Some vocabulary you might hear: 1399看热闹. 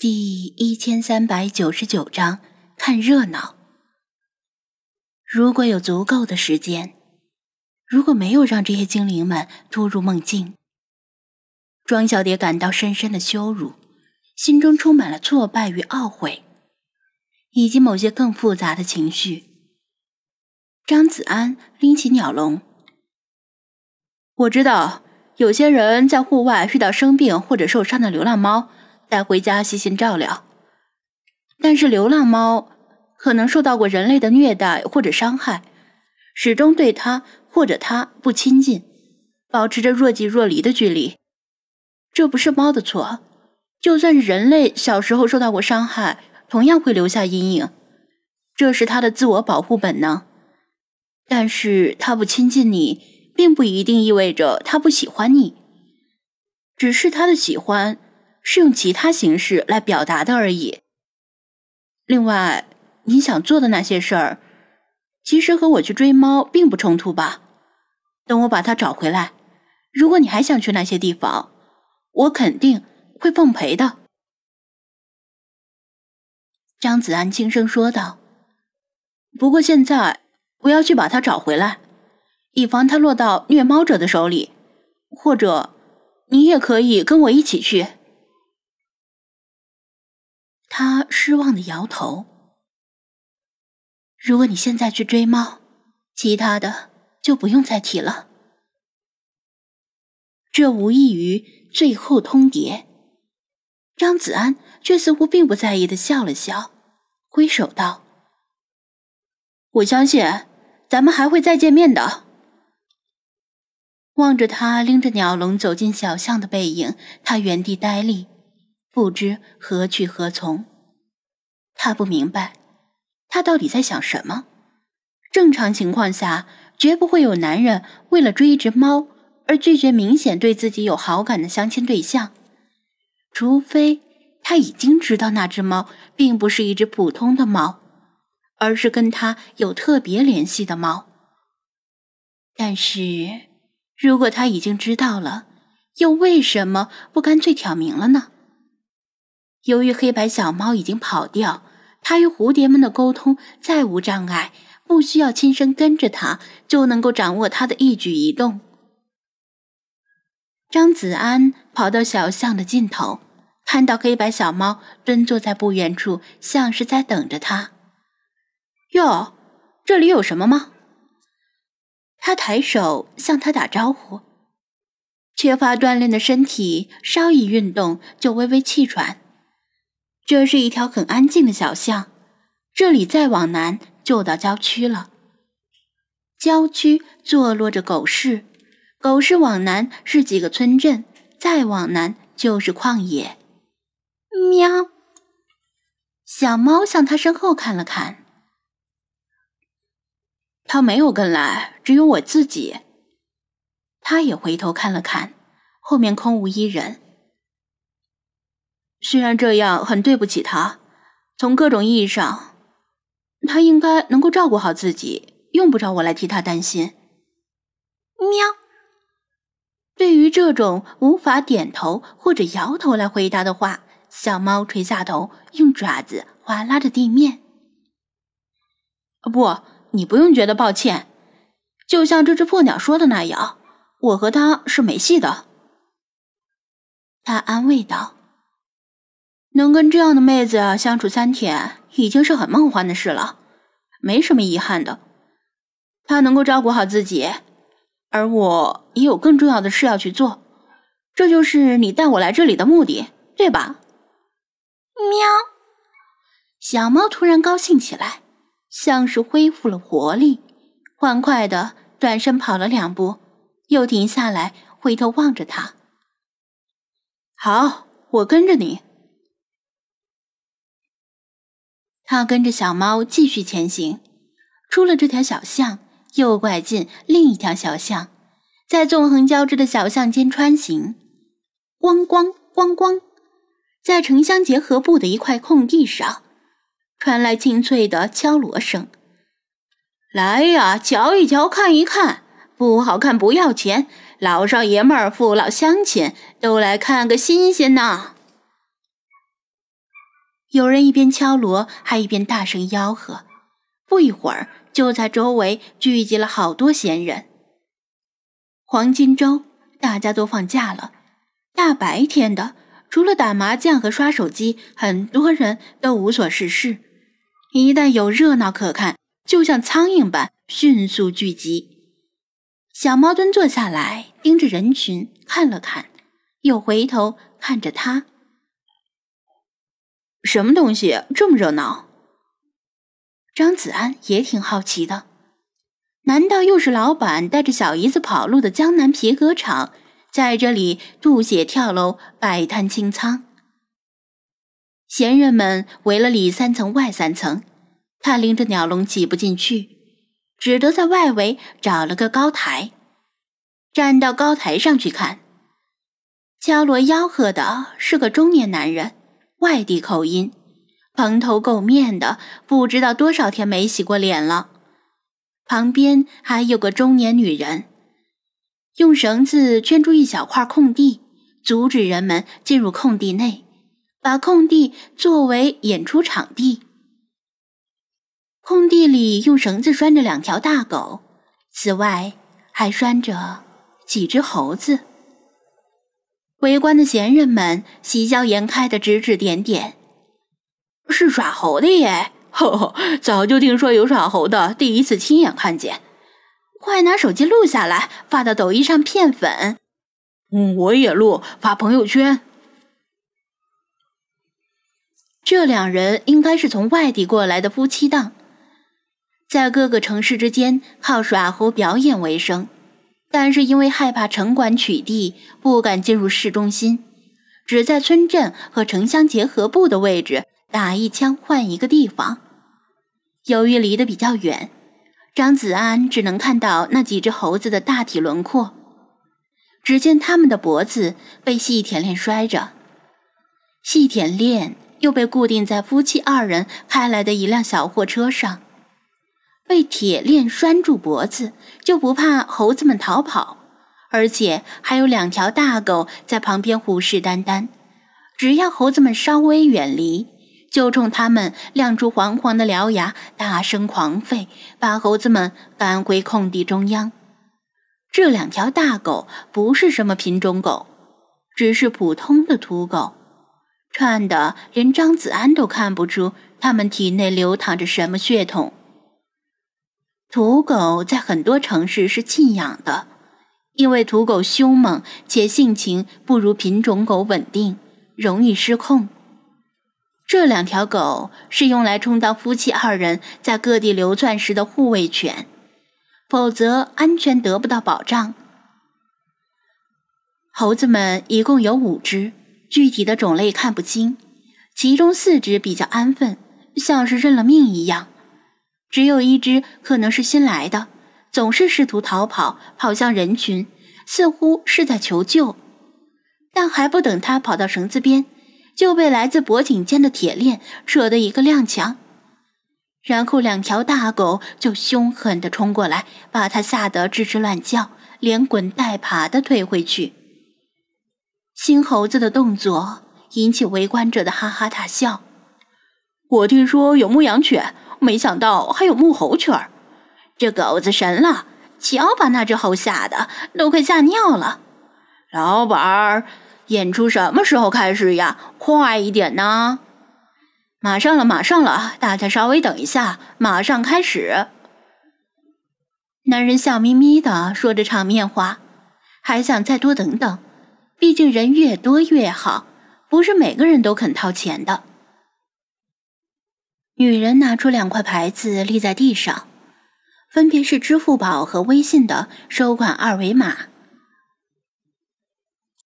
第1399章看热闹。如果有足够的时间，如果没有让这些精灵们突入梦境，庄小蝶感到深深的羞辱，心中充满了挫败与懊悔，以及某些更复杂的情绪。张子安拎起鸟笼，我知道有些人在户外遇到生病或者受伤的流浪猫，带回家细心照料，但是流浪猫可能受到过人类的虐待或者伤害，始终对它或者它不亲近，保持着若即若离的距离。这不是猫的错，就算是人类小时候受到过伤害，同样会留下阴影，这是它的自我保护本能。但是它不亲近你，并不一定意味着它不喜欢你，只是它的喜欢是用其他形式来表达的而已。另外，你想做的那些事儿，其实和我去追猫并不冲突吧？等我把它找回来，如果你还想去那些地方，我肯定会奉陪的。张子安轻声说道，不过现在我要去把它找回来，以防它落到虐猫者的手里，或者你也可以跟我一起去。他失望地摇头。如果你现在去追猫，其他的就不用再提了。这无异于最后通牒。张子安却似乎并不在意地笑了笑，挥手道，我相信咱们还会再见面的。望着他拎着鸟笼走进小巷的背影，他原地呆立，不知何去何从。他不明白他到底在想什么。正常情况下，绝不会有男人为了追一只猫而拒绝明显对自己有好感的相亲对象，除非他已经知道那只猫并不是一只普通的猫，而是跟他有特别联系的猫。但是如果他已经知道了，又为什么不干脆挑明了呢？由于黑白小猫已经跑掉，它与蝴蝶们的沟通再无障碍，不需要亲身跟着它，就能够掌握它的一举一动。张子安跑到小巷的尽头，看到黑白小猫蹲坐在不远处，像是在等着它。哟，这里有什么吗？他抬手向它打招呼。缺乏锻炼的身体，稍一运动就微微气喘。这是一条很安静的小巷，这里再往南就到郊区了。郊区坐落着狗市，狗市往南是几个村镇，再往南就是旷野。喵，小猫向他身后看了看，他没有跟来，只有我自己。他也回头看了看，后面空无一人。虽然这样很对不起他，从各种意义上，他应该能够照顾好自己，用不着我来替他担心。喵。对于这种无法点头或者摇头来回答的话，小猫垂下头，用爪子划拉着地面。不，你不用觉得抱歉，就像这只破鸟说的那样，我和他是没戏的。他安慰道。能跟这样的妹子相处3天已经是很梦幻的事了，没什么遗憾的。她能够照顾好自己，而我也有更重要的事要去做，这就是你带我来这里的目的，对吧？喵。小猫突然高兴起来，像是恢复了活力，欢快的转身跑了2步，又停下来回头望着他。好，我跟着你。他跟着小猫继续前行，出了这条小巷，又拐进另一条小巷，在纵横交织的小巷间穿行。咣咣咣咣，在城乡结合部的一块空地上传来清脆的敲锣声。来呀，瞧一瞧，看一看，不好看不要钱，老少爷们儿、父老乡亲都来看个新鲜呐。有人一边敲锣，还一边大声吆喝。不一会儿，就在周围聚集了好多闲人。黄金周，大家都放假了，大白天的，除了打麻将和刷手机，很多人都无所事事。一旦有热闹可看，就像苍蝇般迅速聚集。小猫蹲坐下来，盯着人群看了看，又回头看着他。什么东西这么热闹？张子安也挺好奇的，难道又是老板带着小姨子跑路的江南皮革厂在这里吐血跳楼，摆摊清仓？闲人们围了里三层外三层，他拎着鸟笼挤不进去，只得在外围找了个高台，站到高台上去看。敲锣吆喝的是个中年男人，外地口音，蓬头垢面的，不知道多少天没洗过脸了。旁边还有个中年女人，用绳子圈住一小块空地，阻止人们进入空地内，把空地作为演出场地。空地里用绳子拴着两条大狗，此外还拴着几只猴子。围观的闲人们喜笑颜开的指指点点，是耍猴的耶！吼吼，早就听说有耍猴的，第一次亲眼看见。快拿手机录下来，发到抖音上骗粉。我也录，发朋友圈。这两人应该是从外地过来的夫妻档，在各个城市之间靠耍猴表演为生。但是因为害怕城管取缔，不敢进入市中心，只在村镇和城乡结合部的位置打一枪换一个地方。由于离得比较远，张子安只能看到那几只猴子的大体轮廓，只见它们的脖子被细铁链拴着，细铁链又被固定在夫妻二人开来的一辆小货车上。被铁链拴住脖子，就不怕猴子们逃跑，而且还有两条大狗在旁边虎视眈眈，只要猴子们稍微远离，就冲他们亮出黄黄的獠牙，大声狂吠，把猴子们赶回空地中央。这两条大狗不是什么品种狗，只是普通的土狗，串的连张子安都看不出它们体内流淌着什么血统。土狗在很多城市是禁养的，因为土狗凶猛且性情不如品种狗稳定，容易失控。这两条狗是用来充当夫妻二人在各地流窜时的护卫犬，否则安全得不到保障。猴子们一共有5只，具体的种类看不清，其中4只比较安分，像是认了命一样。只有1只可能是新来的，总是试图逃跑，跑向人群，似乎是在求救。但还不等他跑到绳子边，就被来自脖颈间的铁链扯得一个踉跄，然后两条大狗就凶狠地冲过来，把他吓得吱吱乱叫，连滚带爬地退回去。新猴子的动作引起围观者的哈哈大笑。我听说有牧羊犬，没想到还有牧猴犬儿，这狗子神了，瞧把那只猴吓得都快吓尿了。老板，演出什么时候开始呀？快一点呢！马上了，大家稍微等一下，马上开始。男人笑眯眯地说着场面话，还想再多等等，毕竟人越多越好，不是每个人都肯掏钱的。女人拿出2块牌子立在地上，分别是支付宝和微信的收款二维码。